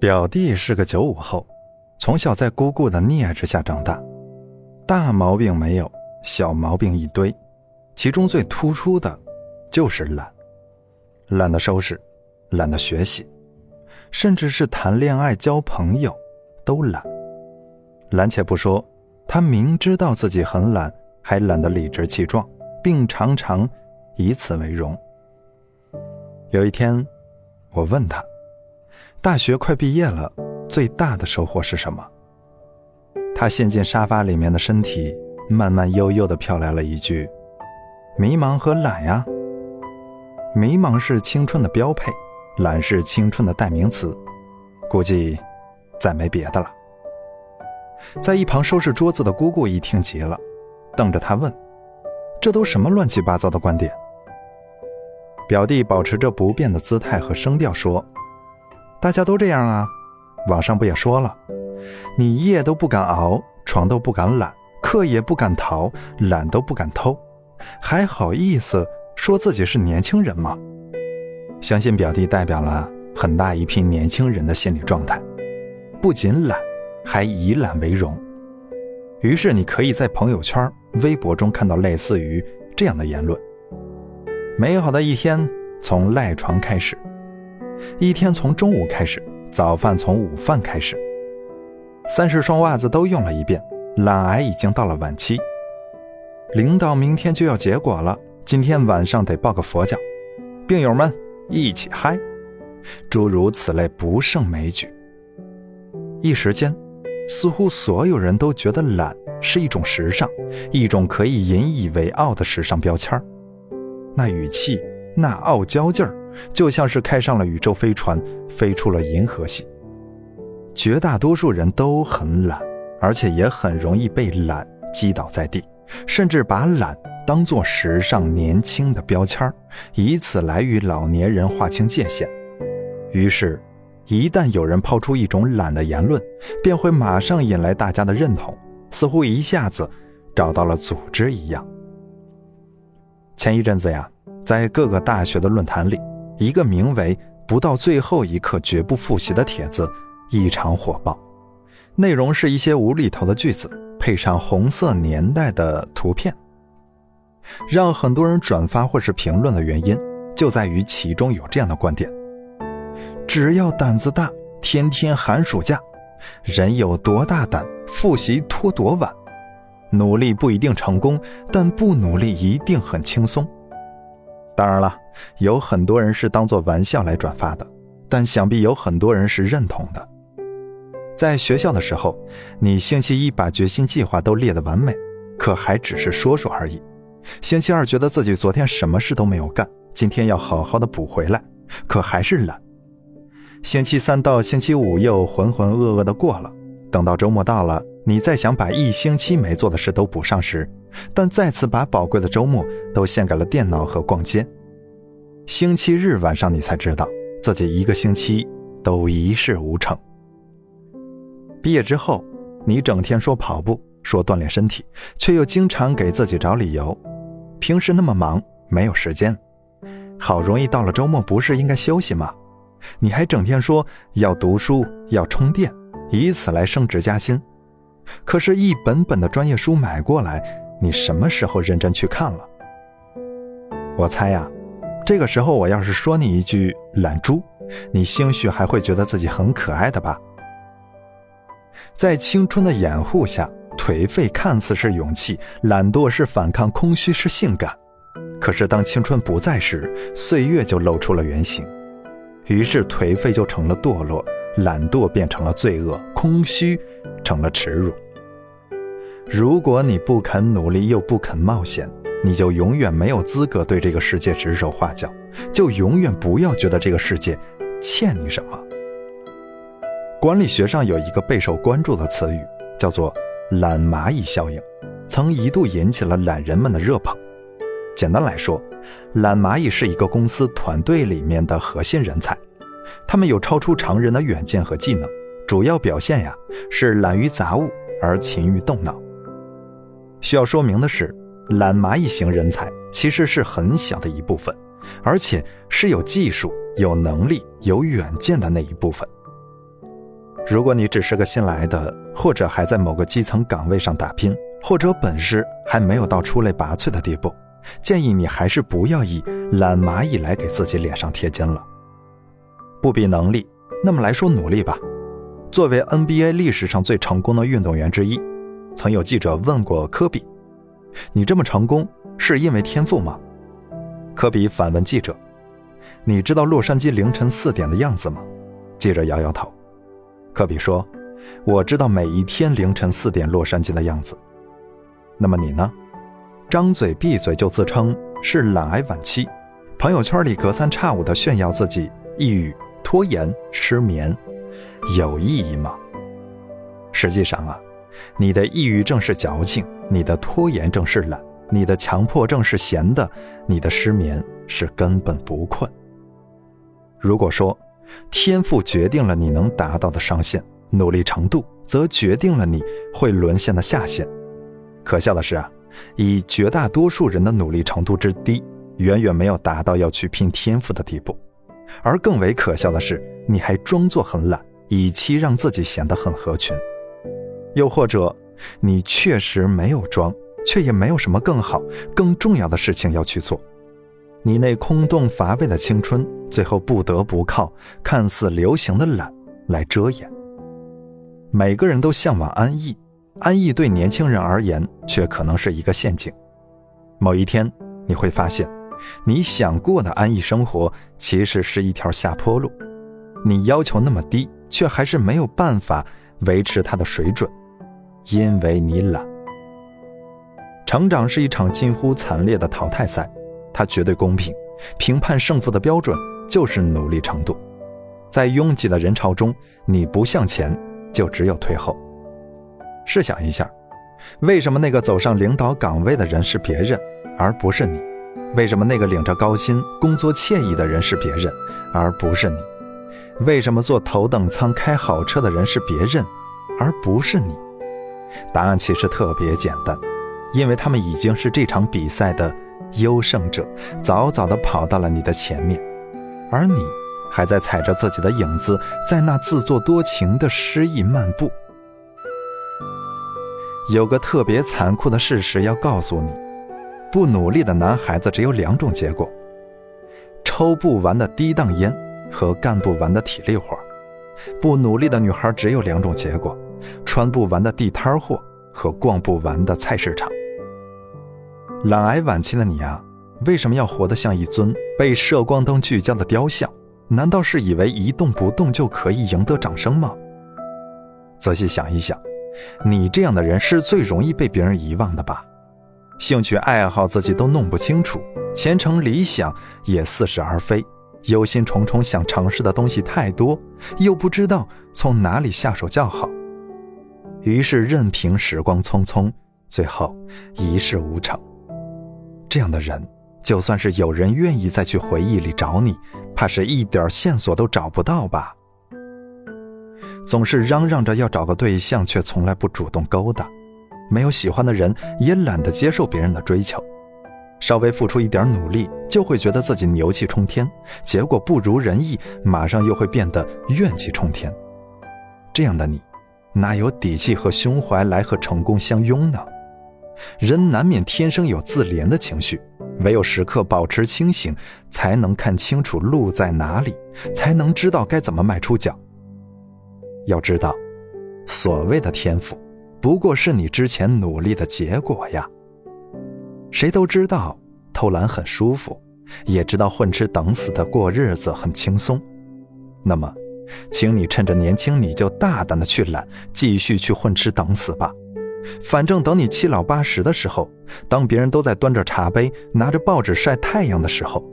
表弟是个95后，从小在姑姑的溺爱之下长大，大毛病没有，小毛病一堆，其中最突出的就是懒，懒得收拾，懒得学习，甚至是谈恋爱交朋友都懒。懒且不说，他明知道自己很懒，还懒得理直气壮，并常常以此为荣。有一天我问他，大学快毕业了，最大的收获是什么？他陷进沙发里面的身体慢慢悠悠地飘来了一句，迷茫和懒呀。迷茫是青春的标配，懒是青春的代名词，估计再没别的了。在一旁收拾桌子的姑姑一听急了，瞪着他问，这都什么乱七八糟的观点？表弟保持着不变的姿态和声调说，大家都这样啊，网上不也说了，你夜都不敢熬，床都不敢揽，课也不敢逃，懒都不敢偷，还好意思说自己是年轻人吗？相信表弟代表了很大一批年轻人的心理状态，不仅懒，还以懒为荣。于是你可以在朋友圈、微博中看到类似于这样的言论，美好的一天从赖床开始，一天从中午开始，早饭从午饭开始，30双袜子都用了一遍，懒癌已经到了晚期，领导明天就要结果了，今天晚上得抱个佛脚，病友们一起嗨，诸如此类不胜枚举。一时间似乎所有人都觉得懒是一种时尚，一种可以引以为傲的时尚标签，那语气，那傲娇劲儿，就像是开上了宇宙飞船，飞出了银河系。绝大多数人都很懒，而且也很容易被懒击倒在地，甚至把懒当作时尚年轻的标签，以此来与老年人划清界限。于是一旦有人抛出一种懒的言论，便会马上引来大家的认同，似乎一下子找到了组织一样。前一阵子呀，在各个大学的论坛里，一个名为不到最后一刻绝不复习的帖子异常火爆，内容是一些无厘头的句子配上红色年代的图片。让很多人转发或是评论的原因就在于其中有这样的观点，只要胆子大，天天寒暑假，人有多大胆，复习拖多晚，努力不一定成功，但不努力一定很轻松。当然了，有很多人是当作玩笑来转发的，但想必有很多人是认同的。在学校的时候，你星期一把决心计划都列得完美，可还只是说说而已。星期二觉得自己昨天什么事都没有干，今天要好好的补回来，可还是懒。星期三到星期五又浑浑噩噩的过了，等到周末到了，你再想把一星期没做的事都补上时，但再次把宝贵的周末都献给了电脑和逛街。星期日晚上你才知道自己一个星期都一事无成。毕业之后，你整天说跑步，说锻炼身体，却又经常给自己找理由，平时那么忙没有时间，好容易到了周末不是应该休息吗？你还整天说要读书，要充电，以此来升职加薪。可是一本本的专业书买过来，你什么时候认真去看了？我猜呀，这个时候我要是说你一句懒猪，你兴许还会觉得自己很可爱的吧。在青春的掩护下，颓废看似是勇气，懒惰是反抗，空虚是性感。可是当青春不在时，岁月就露出了原形，于是颓废就成了堕落，懒惰变成了罪恶，空虚成了耻辱。如果你不肯努力又不肯冒险，你就永远没有资格对这个世界指手画脚，就永远不要觉得这个世界欠你什么。管理学上有一个备受关注的词语，叫做懒蚂蚁效应，曾一度引起了懒人们的热捧。简单来说，懒蚂蚁是一个公司团队里面的核心人才，他们有超出常人的远见和技能，主要表现呀是懒于杂物而勤于动脑。需要说明的是，懒蚂蚁型人才其实是很小的一部分，而且是有技术、有能力、有远见的那一部分。如果你只是个新来的，或者还在某个基层岗位上打拼，或者本事还没有到出类拔萃的地步，建议你还是不要以懒蚂蚁来给自己脸上贴金了。不比能力，那么来说努力吧。作为 NBA 历史上最成功的运动员之一，曾有记者问过科比，你这么成功是因为天赋吗？科比反问记者，你知道洛杉矶凌晨4点的样子吗？记者摇摇头。科比说，我知道每一天凌晨4点洛杉矶的样子。那么你呢？张嘴闭嘴就自称是懒癌晚期，朋友圈里隔三差五的炫耀自己抑郁、拖延、失眠，有意义吗？实际上啊，你的抑郁症是矫情，你的拖延症是懒，你的强迫症是闲的，你的失眠是根本不困。如果说天赋决定了你能达到的上限，努力程度则决定了你会沦陷的下限。可笑的是啊，以绝大多数人的努力程度之低，远远没有达到要去拼天赋的地步。而更为可笑的是，你还装作很懒，以期让自己显得很合群。又或者你确实没有装，却也没有什么更好更重要的事情要去做。你那空洞乏味的青春，最后不得不靠看似流行的懒来遮掩。每个人都向往安逸，安逸对年轻人而言却可能是一个陷阱。某一天你会发现，你想过的安逸生活其实是一条下坡路，你要求那么低，却还是没有办法维持它的水准，因为你懒。成长是一场近乎惨烈的淘汰赛，它绝对公平，评判胜负的标准就是努力程度。在拥挤的人潮中，你不向前就只有退后。试想一下，为什么那个走上领导岗位的人是别人而不是你？为什么那个领着高薪工作惬意的人是别人而不是你？为什么坐头等舱开好车的人是别人而不是你？答案其实特别简单，因为他们已经是这场比赛的优胜者，早早地跑到了你的前面，而你还在踩着自己的影子，在那自作多情的诗意漫步。有个特别残酷的事实要告诉你，不努力的男孩子只有2种结果，抽不完的低档烟和干不完的体力活。不努力的女孩只有2种结果，穿不完的地摊货和逛不完的菜市场。懒癌晚期的你啊，为什么要活得像一尊被射光灯聚焦的雕像？难道是以为一动不动就可以赢得掌声吗？仔细想一想，你这样的人是最容易被别人遗忘的吧？兴趣爱好自己都弄不清楚，前程理想也似是而非，忧心忡忡，想尝试的东西太多，又不知道从哪里下手较好，于是任凭时光匆匆，最后一事无成。这样的人，就算是有人愿意再去回忆里找你，怕是一点线索都找不到吧。总是嚷嚷着要找个对象，却从来不主动勾搭，没有喜欢的人，也懒得接受别人的追求，稍微付出一点努力就会觉得自己牛气冲天，结果不如人意，马上又会变得怨气冲天。这样的你，哪有底气和胸怀来和成功相拥呢？人难免天生有自怜的情绪，唯有时刻保持清醒，才能看清楚路在哪里，才能知道该怎么迈出脚。要知道，所谓的天赋不过是你之前努力的结果呀。谁都知道偷懒很舒服，也知道混吃等死的过日子很轻松，那么请你趁着年轻，你就大胆的去懒，继续去混吃等死吧。反正等你7老8十的时候，当别人都在端着茶杯拿着报纸晒太阳的时候，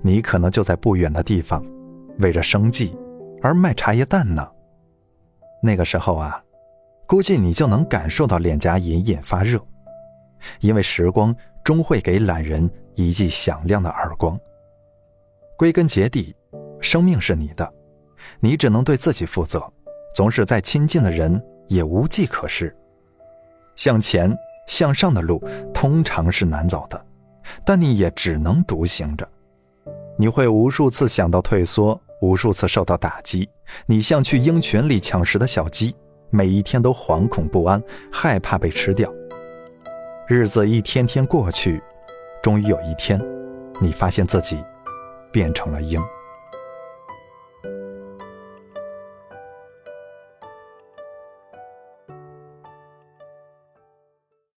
你可能就在不远的地方为着生计而卖茶叶蛋呢。那个时候啊，估计你就能感受到脸颊隐隐发热，因为时光终会给懒人一记响亮的耳光。归根结底，生命是你的，你只能对自己负责，总是再亲近的人也无计可施。向前向上的路通常是难走的，但你也只能独行着。你会无数次想到退缩，无数次受到打击，你像去鹰群里抢食的小鸡，每一天都惶恐不安，害怕被吃掉。日子一天天过去，终于有一天，你发现自己变成了鹰。